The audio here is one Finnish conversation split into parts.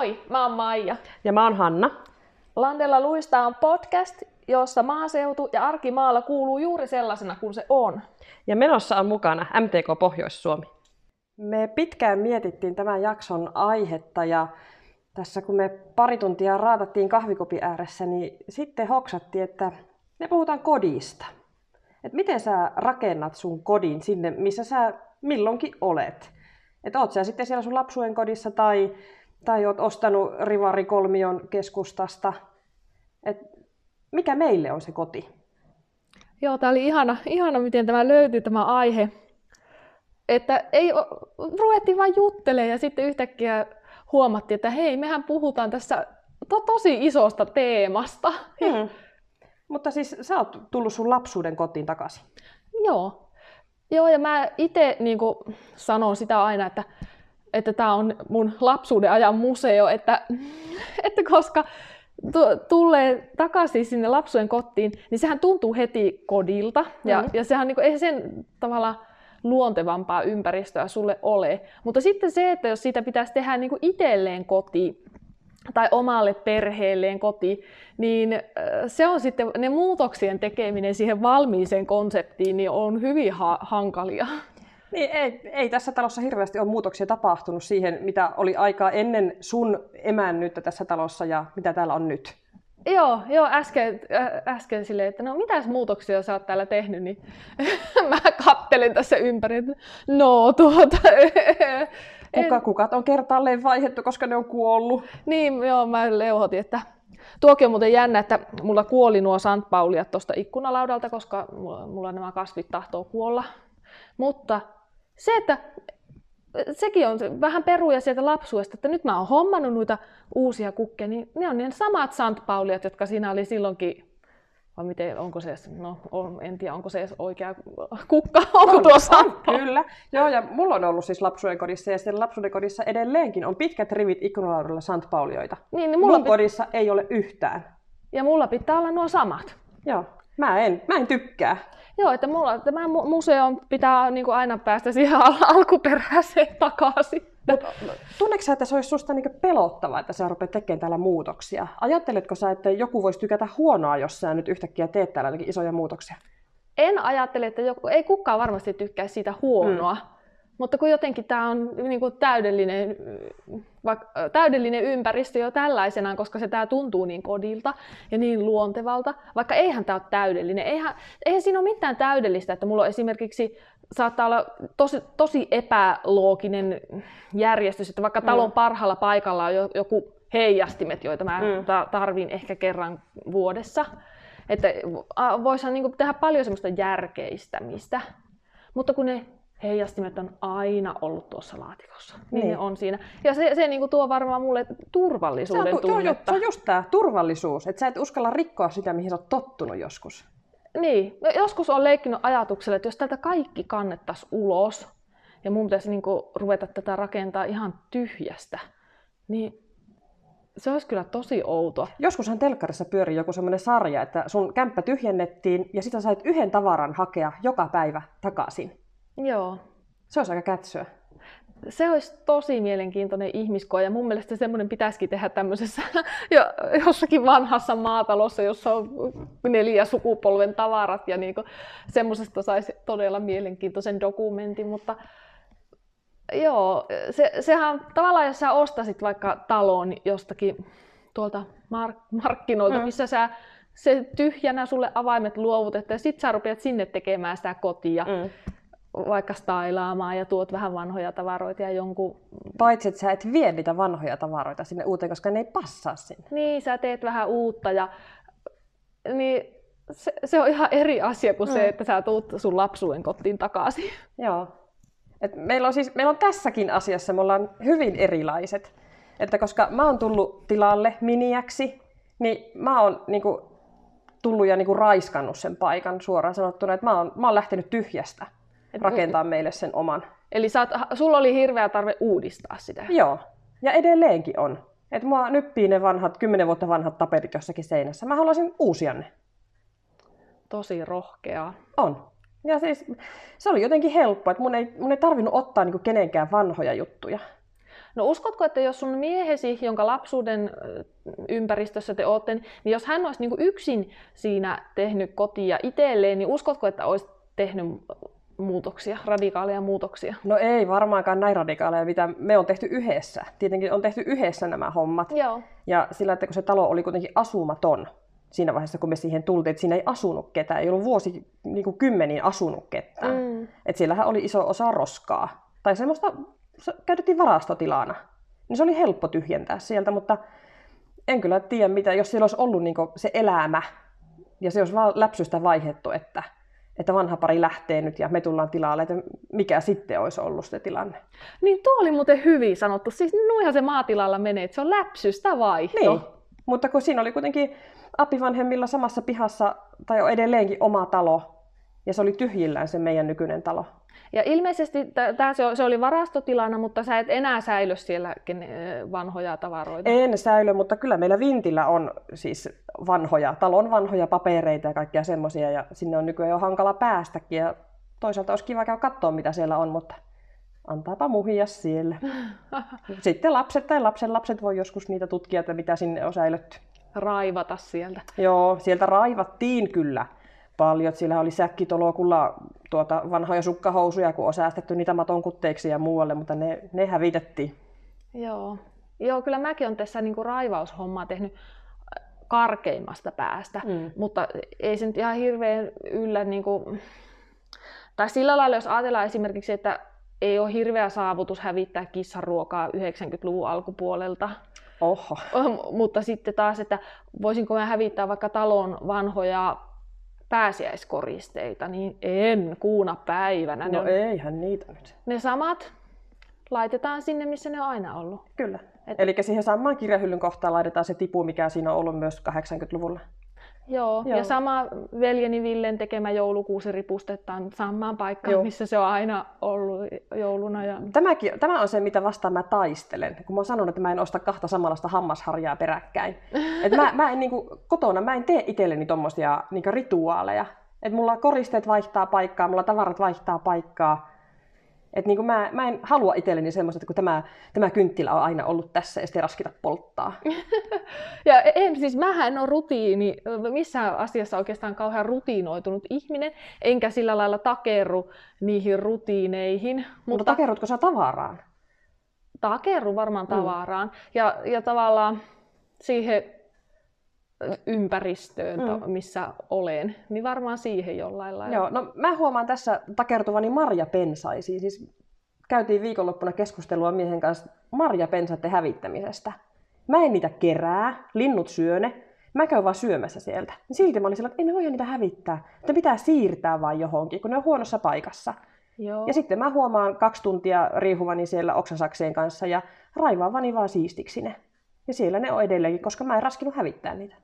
Moi, mä oon Maija. Ja mä oon Hanna. Landella Luista on podcast, jossa maaseutu ja arki maalla kuuluu juuri sellaisena kuin se on. Ja menossa on mukana MTK Pohjois-Suomi. Me pitkään mietittiin tämän jakson aihetta ja tässä kun me pari tuntia raatattiin kahvikopin ääressä, niin sitten hoksattiin, että me puhutaan kodista. Et miten sä rakennat sun kodin sinne, missä sä milloinkin olet. Että oot sä sitten siellä sun lapsuuden kodissa tai oot ostanut Rivari Kolmion keskustasta. Et mikä meille on se koti? Joo, tää oli ihana miten tämä löytyi tämä aihe. Että ruvettiin vaan juttelemaan ja sitten yhtäkkiä huomattiin, että hei, mehän puhutaan tässä tosi isosta teemasta. Mutta siis sä oot tullut sun lapsuuden kotiin takaisin. Joo, ja mä itse niin sanon sitä aina, että tää on mun lapsuuden ajan museo, että koska tulee takaisin sinne lapsuuden kotiin, niin sehän tuntuu heti kodilta ja sehän niin kuin, eihän sen tavallaan luontevampaa ympäristöä sulle ole. Mutta sitten se, että jos siitä pitäisi tehdä niin kuin itselleen koti tai omalle perheelleen koti, niin se on sitten ne muutoksien tekeminen siihen valmiiseen konseptiin niin on hyvin hankalia. Niin ei tässä talossa hirveästi ole muutoksia tapahtunut siihen, mitä oli aikaa ennen sun emännyttä tässä talossa ja mitä täällä on nyt. Joo, äsken silleen, että no mitäs muutoksia sä oot täällä tehnyt, niin mä kattelen tässä ympäri, että Kukat on kertaalleen vaihdettu, koska ne on kuollut. Niin, joo, mä leuhotin, että tuokin on muuten jännä, että mulla kuoli nuo Saintpauliat tuosta ikkunalaudalta, koska mulla nämä kasvit tahtoo kuolla. Mutta se, että sekin on vähän peruja sieltä lapsuudesta, että nyt mä oon hommannut noita uusia kukkeja, niin ne on ne samat Saintpauliat, jotka siinä oli silloinkin. En tiedä, onko se edes oikea kukka, onko tuo Saintpauli? Kyllä. Joo, ja mulla on ollut siis lapsuuden kodissa, ja sitten lapsuuden kodissa edelleenkin on pitkät rivit ikkunalaudulla Saintpaulioita. Niin mulla kodissa ei ole yhtään. Ja mulla pitää olla nuo samat. Joo, mä en tykkää. Joo, että mulla tämä museon pitää niin kuin aina päästä siihen alkuperäiseen takaisin. Tunneeko sä, että se olisi susta niin kuin pelottavaa, että sä rupeat tekemään täällä muutoksia? Ajatteletko sä, että joku voisi tykätä huonoa, jos sä nyt yhtäkkiä teet täällä jotakin isoja muutoksia? En ajattele, että ei kukaan varmasti tykkää siitä huonoa. Mutta kun jotenkin tämä on niin kuin täydellinen ympäristö jo tällaisenaan, koska se tää tuntuu niin kodilta ja niin luontevalta, vaikka eihän tämä ole täydellinen. Eihän siinä ole mitään täydellistä, että mulla on esimerkiksi saattaa olla tosi epälooginen järjestys, että vaikka talon parhaalla paikalla on joku heijastimet, joita mä tarvin ehkä kerran vuodessa. Että voisihan niin kuin tehdä paljon semmoista järkeistämistä, mutta kun ne heijastimet on aina ollut tuossa laatikossa, niin ne on siinä. Ja se niin kuin tuo varmaan mulle turvallisuuden tunnetta. Se on just tämä turvallisuus, että sä et uskalla rikkoa sitä, mihin sä oot tottunut joskus. Niin, joskus olen leikkinyt ajatuksella, että jos tältä kaikki kannettaisiin ulos ja mun pitäisi niin kuin ruveta tätä rakentaa ihan tyhjästä, niin se olisi kyllä tosi outoa. Joskushan telkkarissa pyörii joku semmoinen sarja, että sun kämppä tyhjennettiin ja sitä sait yhden tavaran hakea joka päivä takaisin. Joo. Se olisi aika kätsyä. Se olisi tosi mielenkiintoinen ihmiskoe ja mun mielestä semmoinen pitäisikin tehdä tämmöisessä jossakin vanhassa maatalossa, jossa on 4 sukupolven tavarat ja niin semmoisesta saisi todella mielenkiintoisen dokumentin, mutta joo, sehän tavallaan jos sä ostasit vaikka talon jostakin tuolta markkinoilta, missä se tyhjänä sulle avaimet luovutetaan ja sit sä rupeat sinne tekemään sitä kotia. Vaikka stailaamaan ja tuot vähän vanhoja tavaroita ja jonkun. Paitsi, että sä et vie niitä vanhoja tavaroita sinne uuteen, koska ne ei passaa sinne. Niin, sä teet vähän uutta ja niin, se on ihan eri asia kuin se, että sä tuut sun lapsuuden kotiin takaisin. Joo. Et meillä on tässäkin asiassa, me ollaan hyvin erilaiset. Että koska mä oon tullut tilalle miniäksi, niin mä oon niinku tullut ja niinku raiskannut sen paikan suoraan sanottuna, että mä oon lähtenyt tyhjästä. Rakentaa meille sen oman. Eli sulla oli hirveä tarve uudistaa sitä? Joo. Ja edelleenkin on. Et mua nyppii ne vanhat, 10 vuotta vanhat tapetit jossakin seinässä. Mä haluaisin uusia ne. Tosi rohkeaa. On. Ja siis se oli jotenkin helppoa, että mun ei tarvinnut ottaa niinku kenenkään vanhoja juttuja. No uskotko, että jos sun miehesi, jonka lapsuuden ympäristössä te ootte, niin jos hän olisi niin kuin yksin siinä tehnyt kotia itselleen, niin uskotko, että olisi tehnyt muutoksia, radikaaleja muutoksia? No ei varmaankaan näin radikaaleja, mitä me on tehty yhdessä. Tietenkin on tehty yhdessä nämä hommat. Joo. Ja sillä, että kun se talo oli kuitenkin asumaton siinä vaiheessa, kun me siihen tultiin, että siinä ei asunut ketään, ei ollut vuosikymmeniin asunut ketään. Mm. Että siellähän oli iso osa roskaa. Tai semmoista, käytettiin varastotilana. Niin se oli helppo tyhjentää sieltä, mutta en kyllä tiedä mitä, jos siellä olisi ollut niin se elämä ja se olisi vaan läpsystä vaihdettu, että vanha pari lähtee nyt ja me tullaan tilalle, että mikä sitten olisi ollut se tilanne. Niin tuo oli muuten hyvin sanottu, siis nuihan se maatilalla menee, että se on läpsystä vaihto. Niin, mutta kun siinä oli kuitenkin apivanhemmilla samassa pihassa, tai on edelleenkin oma talo, ja se oli tyhjillään se meidän nykyinen talo. Ja ilmeisesti se oli varastotilana, mutta sä et enää säilö siellä vanhoja tavaroita. En säilö, mutta kyllä meillä vintillä on siis vanhoja, talon vanhoja papereita ja kaikkia semmoisia. Ja sinne on nykyään jo hankala päästäkin. Ja toisaalta olisi kiva käydä katsoa, mitä siellä on, mutta antaapa muhia siellä. Sitten lapset tai lapsenlapset voi joskus niitä tutkia, että mitä sinne on säilötty. Raivata sieltä. Joo, sieltä raivattiin kyllä. Paljon. Siellä oli säkkitolokulla vanhoja sukkahousuja, kun on säästetty niitä matonkutteiksi ja muualle, mutta ne hävitettiin. Joo. Joo, kyllä mäkin olen tässä niinku raivaushommaa tehnyt karkeimmasta päästä, mutta ei se nyt ihan hirveän yllä. Niinku... Tai sillä lailla, jos ajatellaan esimerkiksi, että ei ole hirveä saavutus hävittää kissaruokaa 90-luvun alkupuolelta. Oho. Mutta sitten taas, että voisinko mä hävittää vaikka talon vanhoja pääsiäiskoristeita, niin en kuuna päivänä. No eihän niitä nyt. Ne samat laitetaan sinne, missä ne on aina ollut. Kyllä. Eli siihen samaan kirjahyllyn kohtaan laitetaan se tipu, mikä siinä on ollut myös 80-luvulla. Joo. Ja sama veljeni Villen tekemä joulukuusi ripustetaan samaan paikkaan, missä se on aina ollut jouluna. Ja... Tämä on se, mitä vastaan mä taistelen. Kun mä oon sanonut, että mä en osta kahta samanlaista hammasharjaa peräkkäin. Et mä en kotona mä en tee itselleni tommosia rituaaleja. Et mulla koristeet vaihtaa paikkaa, mulla tavarat vaihtaa paikkaa. Et mä en halua itselleni semmoista, että kun tämä kynttilä on aina ollut tässä ja sitten raskita polttaa. Ja siis mähän en ole rutiini, missään asiassa oikeastaan kauhean rutiinoitunut ihminen, enkä sillä lailla takerru niihin rutiineihin. Mutta takerrutko sä tavaraan? Takerru varmaan tavaraan ja tavallaan siihen ympäristöön, missä olen, niin varmaan siihen jollain lailla. Joo, no mä huomaan tässä takertuvani marjapensaisiin. Siis käytiin viikonloppuna keskustelua miehen kanssa marjapensaiden hävittämisestä. Mä en niitä kerää, linnut syö ne, mä käyn vaan syömässä sieltä. Silti mä olin sillä, että ei me voida niitä hävittää, että pitää siirtää vaan johonkin, kun ne on huonossa paikassa. Joo. Ja sitten mä huomaan 2 tuntia riihuvani siellä oksasakseen kanssa ja raivaavani vaan siistiksi ne. Ja siellä ne on edelleenkin, koska mä en raskinut hävittää niitä.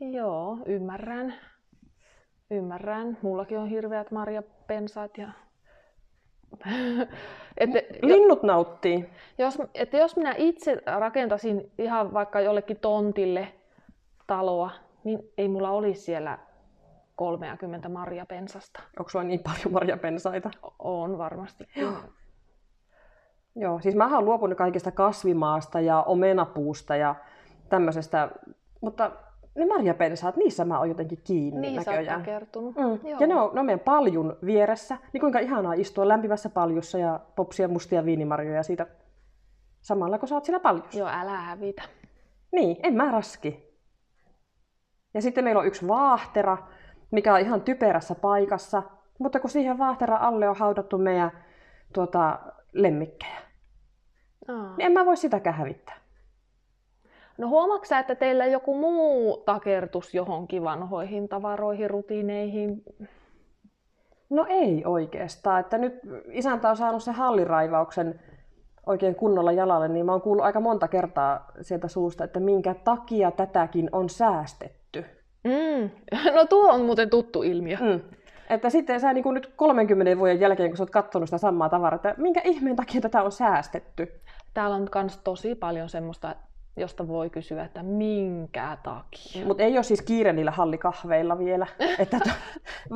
Joo, ymmärrän. Mullakin on hirveät marjapensaat ja... Linnut nauttii. Jos minä itse rakentasin ihan vaikka jollekin tontille taloa, niin ei mulla olisi siellä 30 marjapensasta. Onko sulla niin paljon marjapensaita? On varmasti. Joo, siis mä oon luopunut kaikesta kasvimaasta ja omenapuusta ja tämmöisestä, mutta... Ne marjapensaat, niissä mä oon jotenkin kiinni näköjään. Niissä oot kertunut. Ja ne on meidän paljun vieressä. Niin kuinka ihanaa istua lämpimässä paljussa ja popsia mustia viinimarjoja siitä samalla, kun sä oot siellä paljussa. Joo, älä hävitä. Niin, en mä raski. Ja sitten meillä on yksi vaahtera, mikä on ihan typerässä paikassa. Mutta kun siihen vaahtera alle on haudattu meidän lemmikkejä, niin en mä voi sitäkään hävittää. No huomaatko sä, että teillä joku muu takertus johonkin vanhoihin tavaroihin, rutiineihin? No ei oikeastaan. Että nyt isäntä on saanut sen halliraivauksen oikein kunnolla jalalle, niin mä oon kuullut aika monta kertaa sieltä suusta, että minkä takia tätäkin on säästetty. No tuo on muuten tuttu ilmiö. Että sitten sä niin kuin nyt 30 vuoden jälkeen, kun sä oot katsonut sitä samaa tavaraa, että minkä ihmeen takia tätä on säästetty? Täällä on myös tosi paljon semmoista, josta voi kysyä, että minkä takia. Mutta ei ole siis kiire niillä hallikahveilla vielä. Että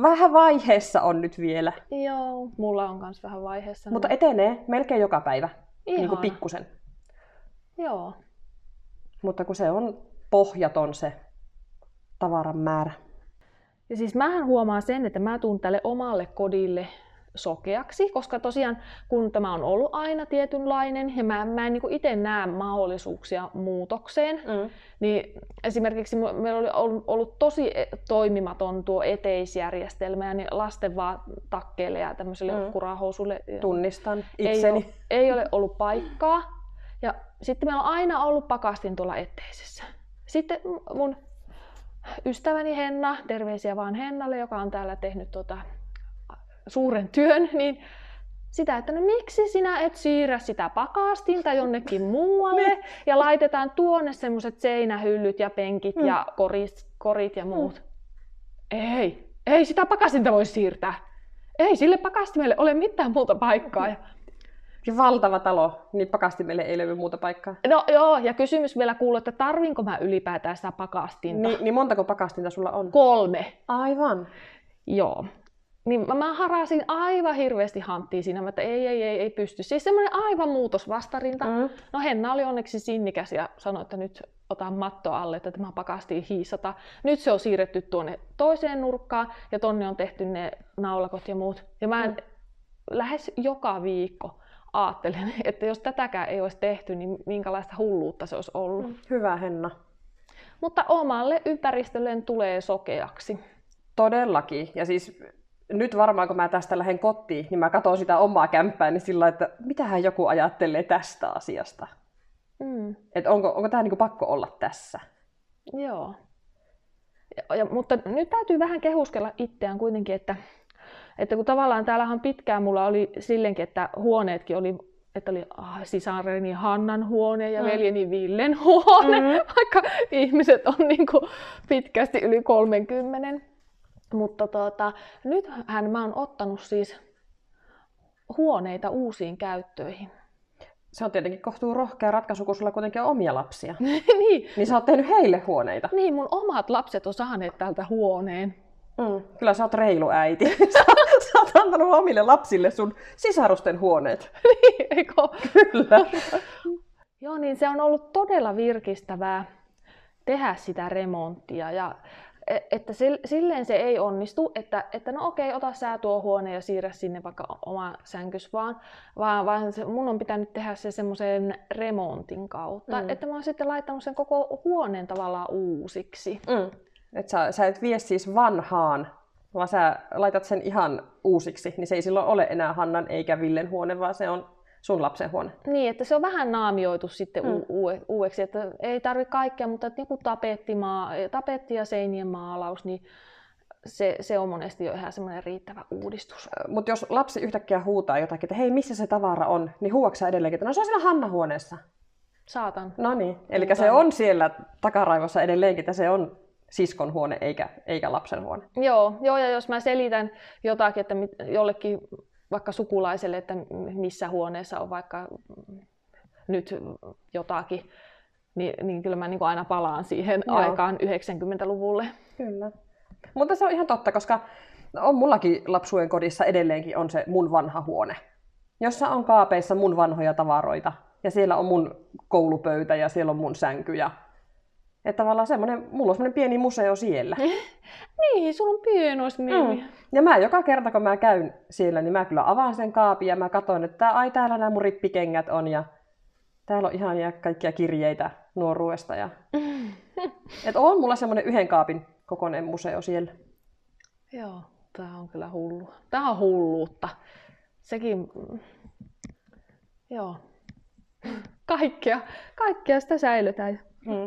vähän vaiheessa on nyt vielä. Joo, mulla on myös vähän vaiheessa. Mutta etenee melkein joka päivä. niin kuin pikkusen. Joo. Mutta kun se on pohjaton se tavaran määrä. Ja siis mähän huomaan sen, että mä tuun tälle omalle kodille sokeaksi, koska tosiaan kun tämä on ollut aina tietynlainen ja mä en niin kuin itse näe mahdollisuuksia muutokseen, niin esimerkiksi meillä oli ollut tosi toimimaton tuo eteisjärjestelmä ja niin lasten takkeille ja tämmöisille kurahousuille. Tunnistan itseni. Ei ole ollut paikkaa ja sitten meillä on aina ollut pakastin tuolla eteisessä. Sitten mun ystäväni Henna, terveisiä vaan Hennalle, joka on täällä tehnyt suuren työn, niin sitä, että no miksi sinä et siirrä sitä pakastinta jonnekin muualle ja laitetaan tuonne semmoiset seinähyllyt ja penkit ja korit ja muut. Ei sitä pakastinta voi siirtää. Ei sille pakastimelle ole mitään muuta paikkaa. Ja valtava talo, niin pakastimelle ei löydy muuta paikkaa. No joo, ja kysymys vielä kuuluu, että tarvinko mä ylipäätään sitä pakastinta? Niin montako pakastinta sulla on? 3. Aivan. Joo. Niin mä harasin aivan hirveästi hanttiin siinä, että ei pysty. Siis semmoinen aivan muutosvastarinta. No Henna oli onneksi sinnikäs ja sanoi, että nyt otan matto alle, että tämä pakastin hiisata. Nyt se on siirretty tuonne toiseen nurkkaan ja tonne on tehty ne naulakot ja muut. Ja mä lähes joka viikko ajattelen, että jos tätäkään ei olisi tehty, niin minkälaista hulluutta se olisi ollut. Hyvä Henna. Mutta omalle ympäristölleen tulee sokeaksi. Todellakin. Ja siis nyt varmaan, kun mä tästä lähden kotiin, niin mä katson sitä omaa kämppääni niin sillä lailla, että mitähän joku ajattelee tästä asiasta. Että onko tämä niinku pakko olla tässä? Joo. Mutta nyt täytyy vähän kehuskella itseään kuitenkin, että kun tavallaan täällähän pitkään mulla oli silleenkin, että huoneetkin oli, että oli sisareni Hannan huone ja veljeni Villen huone, vaikka ihmiset on niinku pitkästi yli 30. Mutta nythän mä oon ottanut siis huoneita uusiin käyttöihin. Se on tietenkin kohtuu rohkea ratkaisu, kun sulla kuitenkin on omia lapsia. Niin sä oot tehnyt heille huoneita. Niin, mun omat lapset on saaneet täältä huoneen. Kyllä sä oot reilu äiti. Sä oot antanut omille lapsille sun sisarusten huoneet. Niin, eikö? Kyllä. Joo, niin se on ollut todella virkistävää tehdä sitä remonttia. Ja että silleen se ei onnistu, että no okei, ota sä tuo huone ja siirrä sinne vaikka oma sänkys vaan se, mun on pitänyt tehdä se semmoisen remontin kautta, että mä oon sitten laittanut sen koko huoneen tavallaan uusiksi. Että sä et vie siis vanhaan, vaan sä laitat sen ihan uusiksi, niin se ei silloin ole enää Hannan eikä Villen huone, vaan se on sun lapsen huone. Niin, että se on vähän naamioitu sitten uudeksi, että ei tarvitse kaikkea, mutta joku tapetti ja seinien maalaus, niin se on monesti jo ihan semmoinen riittävä uudistus. Mutta jos lapsi yhtäkkiä huutaa jotakin, että hei, missä se tavara on, niin huuaksä edelleenkin, että no se on siellä Hanna huoneessa. Saatan. No niin, eli se on siellä takaraivossa edelleenkin, että se on siskon huone eikä lapsen huone. Joo, ja jos mä selitän jotakin, että jollekin vaikka sukulaiselle, että missä huoneessa on vaikka nyt jotakin, niin kyllä mä niin kuin aina palaan siihen aikaan 90-luvulle. Kyllä. Mutta se on ihan totta, koska on mullakin lapsuuden kodissa edelleenkin on se mun vanha huone, jossa on kaapeissa mun vanhoja tavaroita ja siellä on mun koulupöytä ja siellä on mun sänky. Että tavallaan mulla on semmoinen pieni museo siellä. Niin, sulla on pienoismieli. Ja mä joka kerta, kun mä käyn siellä, niin mä kyllä avaan sen kaapin ja mä katson, että täällä nämä mun rippikengät on ja täällä on ihania kaikkia kirjeitä nuoruudesta. Ja että on mulla semmoinen yhden kaapin kokoinen museo siellä. Joo, tää on kyllä hullua. Tää on hulluutta. Sekin, joo. Kaikkea sitä säilytään.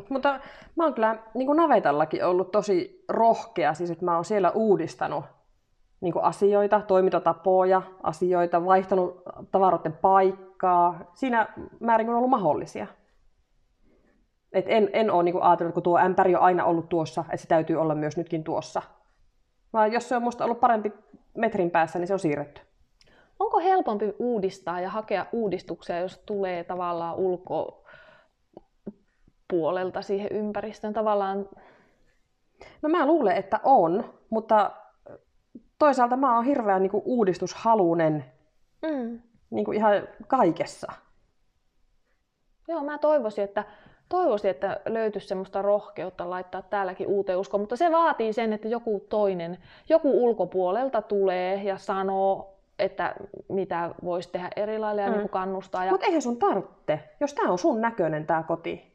Mutta mä oon kyllä niin kuin navetallakin ollut tosi rohkea, siis että mä oon siellä uudistanut niin kuin asioita, toimintatapoja, asioita, vaihtanut tavaroiden paikkaa, siinä määrin kun on ollut mahdollisia. Et en ole niin kuin ajatellut, kun tuo ämpäri on aina ollut tuossa, että se täytyy olla myös nytkin tuossa. Vaan jos se on musta ollut parempi metrin päässä, niin se on siirretty. Onko helpompi uudistaa ja hakea uudistuksia, jos tulee tavallaan ulkopuolelta siihen ympäristöön tavallaan? No mä luulen, että on, mutta toisaalta mä oon hirveän niinku uudistushalunen niinku ihan kaikessa. Joo, mä toivoisin, että löytyisi semmoista rohkeutta laittaa täälläkin uuteen uskoon, mutta se vaatii sen, että joku toinen, joku ulkopuolelta tulee ja sanoo, että mitä voisi tehdä eri lailla ja niin kuin kannustaa. Ja... Mutta eihän sun tarvitse, jos tää on sun näköinen tää koti.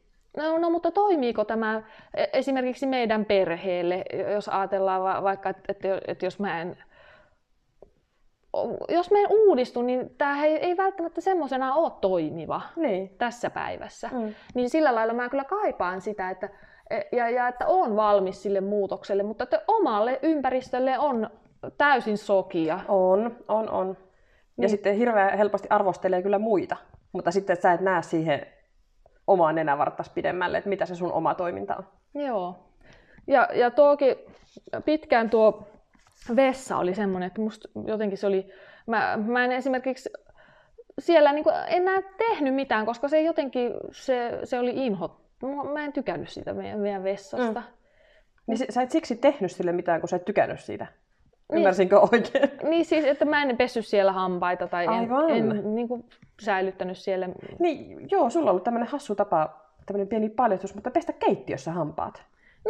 No, mutta toimiiko tämä esimerkiksi meidän perheelle, jos ajatellaan vaikka, että jos mä en uudistu, niin tämä ei välttämättä semmoisena ole toimiva tässä päivässä. Niin sillä lailla mä kyllä kaipaan sitä, että, ja että olen valmis sille muutokselle, mutta että omalle ympäristölle on täysin sokia. On. Ja niin. Sitten hirveän helposti arvostelee kyllä muita, mutta sitten sä et näe siihen omaa nenävarttas pidemmälle, että mitä se sun oma toiminta on. Joo. Ja tuokin pitkään tuo vessa oli semmoinen, että musta jotenkin se oli, mä en esimerkiksi siellä niin kuin enää tehnyt mitään, koska se jotenkin, se oli mä en tykännyt siitä meidän vessasta. Niin sä et siksi tehnyt sille mitään, kun sä et tykännyt siitä? Ymmärsinkö oikein? Niin siis, että mä en pessy siellä hampaita tai en niin kuin säilyttänyt siellä. Niin, joo, sulla on ollut tämmöinen hassu tapa, tämmöinen pieni paljastus, mutta pestä keittiössä hampaat.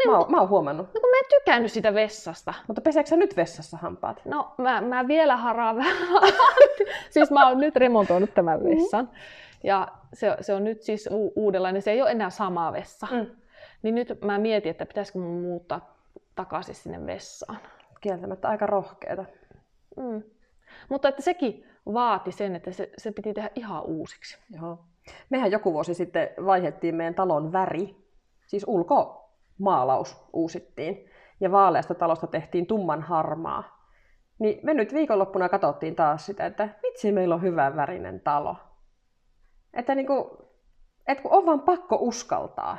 No, mä oon huomannut. No kun mä en tykännyt sitä vessasta. Mutta peseekö sä nyt vessassa hampaat? No mä vielä haraan vähän. Siis mä oon nyt remontoinut tämän vessan. Ja se on nyt siis uudenlainen, se ei ole enää sama vessa. Niin nyt mä mietin, että pitäisikö mun muuttaa takaisin sinne vessaan. Kieltämättä aika rohkeeta. Mutta että sekin vaati sen, että se piti tehdä ihan uusiksi. Joo. Mehän joku vuosi sitten vaihdettiin meidän talon väri, siis ulkomaalaus uusittiin ja vaaleasta talosta tehtiin tumman harmaa. Niin me nyt viikonloppuna katsottiin taas sitä, että vitsi meillä on hyvän värinen talo. Että niinku, et kun on vaan pakko uskaltaa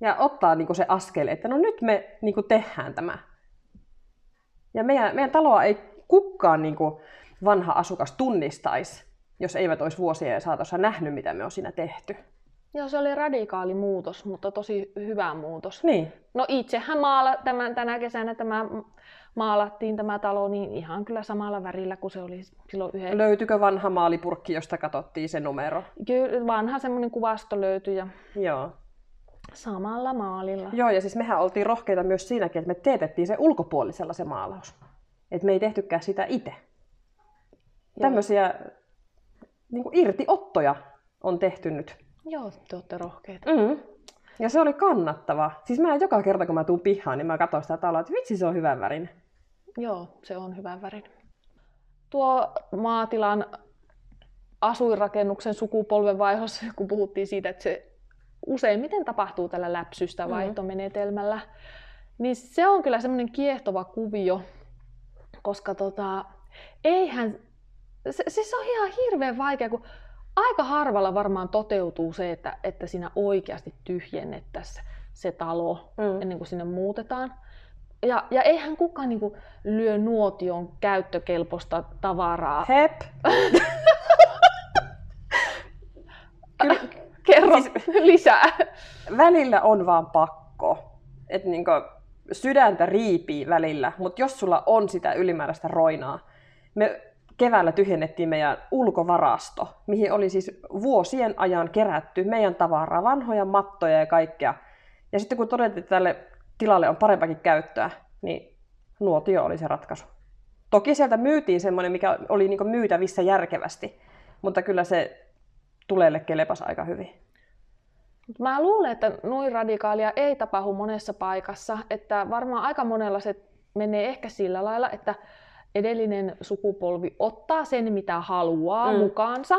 ja ottaa niinku se askel, että no nyt me niinku tehdään tämä. Ja meidän taloa ei kukaan niin kuin vanha asukas tunnistaisi, jos eivät olisi vuosien saatossa nähnyt, mitä me on siinä tehty. Joo, se oli radikaali muutos, mutta tosi hyvä muutos. Niin. No itsehän tänä kesänä maalattiin tämä talo niin ihan kyllä samalla värillä kuin se oli silloin yhden. Löytyykö vanha maalipurkki, josta katsottiin se numero? Kyllä, vanha semmoinen kuvasto löytyi. Ja... Joo. Samalla maalilla. Joo, ja siis mehän oltiin rohkeita myös siinäkin, että me teetettiin se ulkopuolisella se maalaus. Että me ei tehtykään sitä itse. Tämmöisiä niin kuin irtiottoja on tehty nyt. Joo, te olette rohkeita. Ja se oli kannattava. Siis mä joka kerta, kun mä tuun pihaan, niin mä katson sitä taloa, että vitsi se on hyvän värin. Joo, se on hyvän värin. Tuo maatilan asuinrakennuksen sukupolvenvaihdos, kun puhuttiin siitä, että se useimmiten tapahtuu tällä läpsystä vaihtomenetelmällä, niin se on kyllä semmoinen kiehtova kuvio, koska eihän, se on ihan hirveän vaikea, kun aika harvalla varmaan toteutuu se, että siinä oikeasti tyhjennettäisiin se talo ennen kuin sinne muutetaan. Ja eihän kukaan niin kuin lyö nuotion käyttökelpoista tavaraa. Hep! Kerro lisää. Välillä on vaan pakko. Et niinku sydäntä riipii välillä, mutta jos sulla on sitä ylimääräistä roinaa. Me keväällä tyhjennettiin meidän ulkovarasto, mihin oli siis vuosien ajan kerätty meidän tavaraa, vanhoja mattoja ja kaikkea. Ja sitten kun todettiin, että tälle tilalle on parempakin käyttöä, niin nuotio oli se ratkaisu. Toki sieltä myytiin semmoinen, mikä oli niinku myytävissä järkevästi, mutta kyllä se tuleelle kelepas aika hyvin. Mä luulen, että noin radikaalia ei tapahdu monessa paikassa. Että varmaan aika monella se menee ehkä sillä lailla, että edellinen sukupolvi ottaa sen, mitä haluaa mukaansa.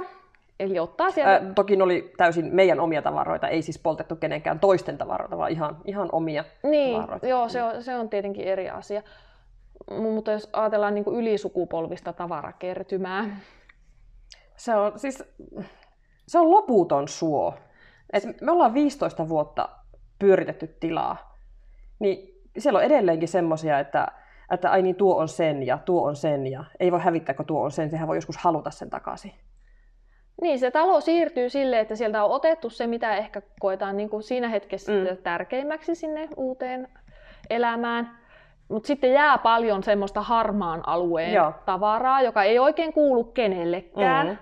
Eli ottaa sieltä... toki oli täysin meidän omia tavaroita, ei siis poltettu kenenkään toisten tavaroita, vaan ihan omia tavaroita. Joo, se on tietenkin eri asia. Mutta jos ajatellaan niin kuin ylisukupolvista tavarakertymää. Se on loputon suo. Et me ollaan 15 vuotta pyöritetty tilaa, niin siellä on edelleenkin semmoisia, että ai niin tuo on sen ja ei voi hävittää, kun tuo on sen, sehän voi joskus haluta sen takaisin. Niin, se talo siirtyy silleen, että sieltä on otettu se, mitä ehkä koetaan niin kuin siinä hetkessä tärkeimmäksi sinne uuteen elämään. Mutta sitten jää paljon semmoista harmaan alueen tavaraa, joka ei oikein kuulu kenellekään.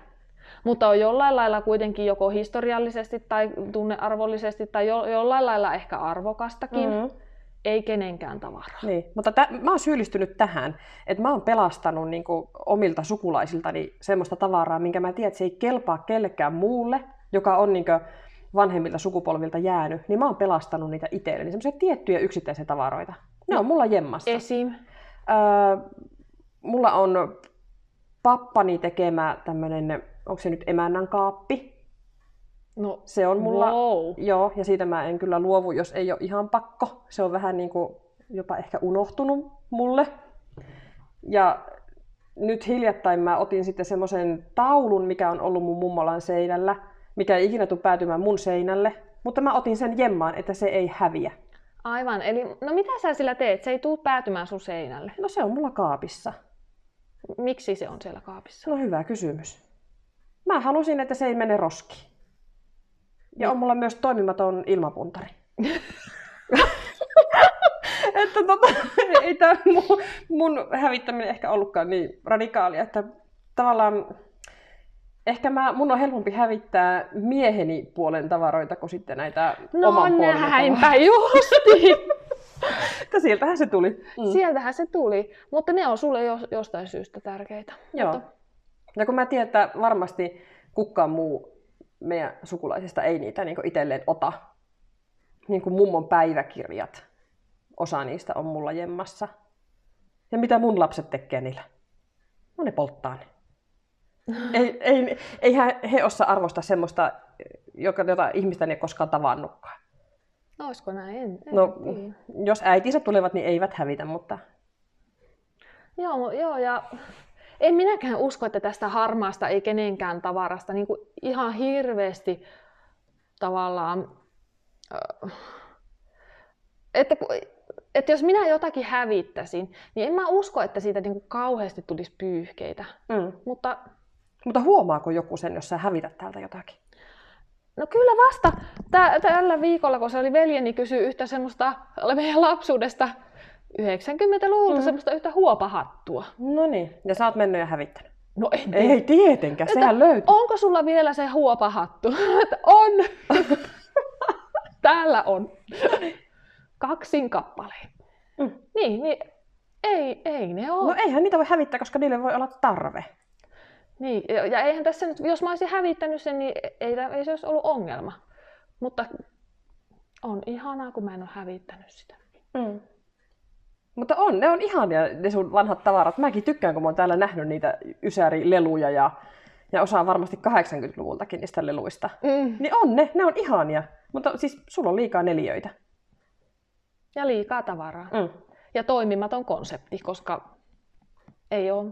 Mutta on jollain lailla kuitenkin joko historiallisesti tai tunnearvollisesti tai jollain lailla ehkä arvokastakin. Mm-hmm. Ei kenenkään tavaraa. Niin, mutta mä oon syyllistynyt tähän, että mä oon pelastanut niinku omilta sukulaisiltani semmoista tavaraa, minkä mä tiedän, että se ei kelpaa kellekään muulle, joka on niinku vanhemmilta sukupolvilta jäänyt, niin mä oon pelastanut niitä itselle. Niin semmoisia tiettyjä yksittäisiä tavaroita. Ne on mulla jemmassa. Esim. Mulla on pappani tekemä tämmönen, onko se nyt emännän kaappi? No, se on mulla, wow. Joo, ja siitä mä en kyllä luovu, jos ei ole ihan pakko. Se on vähän niin kuin jopa ehkä unohtunut mulle. Ja nyt hiljattain mä otin sitten semmoisen taulun, mikä on ollut mun mummolan seinällä, mikä ei ikinä tule päätymään mun seinälle, mutta mä otin sen jemmaan, että se ei häviä. Aivan, eli no mitä sä sillä teet? Se ei tule päätymään sun seinälle. No se on mulla kaapissa. Miksi se on siellä kaapissa? No hyvä kysymys. Mä halusin, että se ei mene roskiin. Ja on mulla myös toimimaton ilmapuntari. Että ei tämä mun hävittäminen ehkä ollutkaan niin radikaalia, että tavallaan ehkä mun on helpompi hävittää mieheni puolen tavaroita kuin sitten näitä oman puolen tavaroita. No näinpä justiin! Sieltähän se tuli. Mm. Sieltähän se tuli, mutta ne on sulle jostain syystä tärkeitä. Joo. Mutta... Ja kun mä tiedän, että varmasti kukaan muu meidän sukulaisista ei niitä niin kuin itselleen ota. Niin kuin mummon päiväkirjat. Osa niistä on mulla jemmassa. Ja mitä mun lapset tekee niillä? No ne polttaa ne. Eihän he osaa arvostaa semmoista, jota ihmistä ei koskaan tavannutkaan. No olisiko näin? En tiedä. Jos äitinsä tulevat, niin eivät hävitä, mutta... Joo ja... En minäkään usko, että tästä harmaasta ei kenenkään tavarasta niin kuin ihan hirveästi tavallaan, että jos minä jotakin hävittäisin, niin en mä usko, että siitä niin kuin kauheasti tulisi pyyhkeitä. Mm. Mutta huomaako joku sen, jos sä hävität täältä jotakin? No kyllä vasta tällä viikolla, kun se oli veljeni kysyi yhtä semmoista meidän lapsuudesta, 90-luvulta semmoista yhtä huopahattua. No niin, ja sä oot mennyt ja hävittänyt. No ei tietenkään, sehän löytyy. Onko sulla vielä se huopahattu? On! Täällä on. Kaksin kappaleen. Mm. Niin, ei ne ole. No eihän niitä voi hävittää, koska niille voi olla tarve. Niin, ja eihän tässä nyt, jos mä olisin hävittänyt sen, niin ei se olisi ollut ongelma. Mutta on ihanaa, kun mä en ole hävittänyt sitä. Mm. Mutta ne on ihania ne sun vanhat tavarat. Mäkin tykkään, kun mä oon täällä nähnyt niitä ysärileluja ja osaan varmasti 80-luvultakin niistä leluista. Mm. Niin ne on ihania. Mutta siis sulla on liikaa neliöitä. Ja liikaa tavaraa. Mm. Ja toimimaton konsepti, koska ei oo.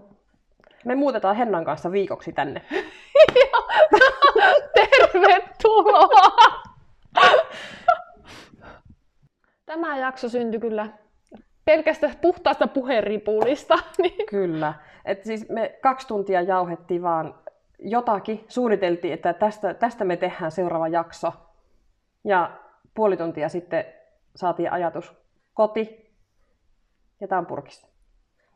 Me muutetaan Hennan kanssa viikoksi tänne. Tervetuloa! Tämä jakso syntyi kyllä pelkästä puhtaasta puheripulista. Niin. Kyllä. Et siis me 2 tuntia jauhettiin vaan jotakin. Suunniteltiin, että tästä me tehdään seuraava jakso. Ja 5 tuntia sitten saatiin ajatus koti. Ja tää on purkissa.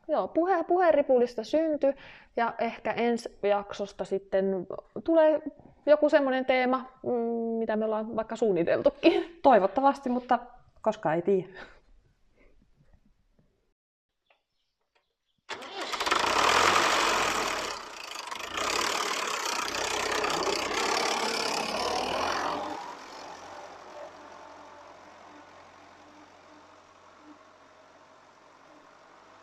Joo, puheripulista syntyi. Ja ehkä ensi jaksosta sitten tulee joku semmoinen teema, mitä me ollaan vaikka suunniteltukin. Toivottavasti, mutta koskaan ei tiedä.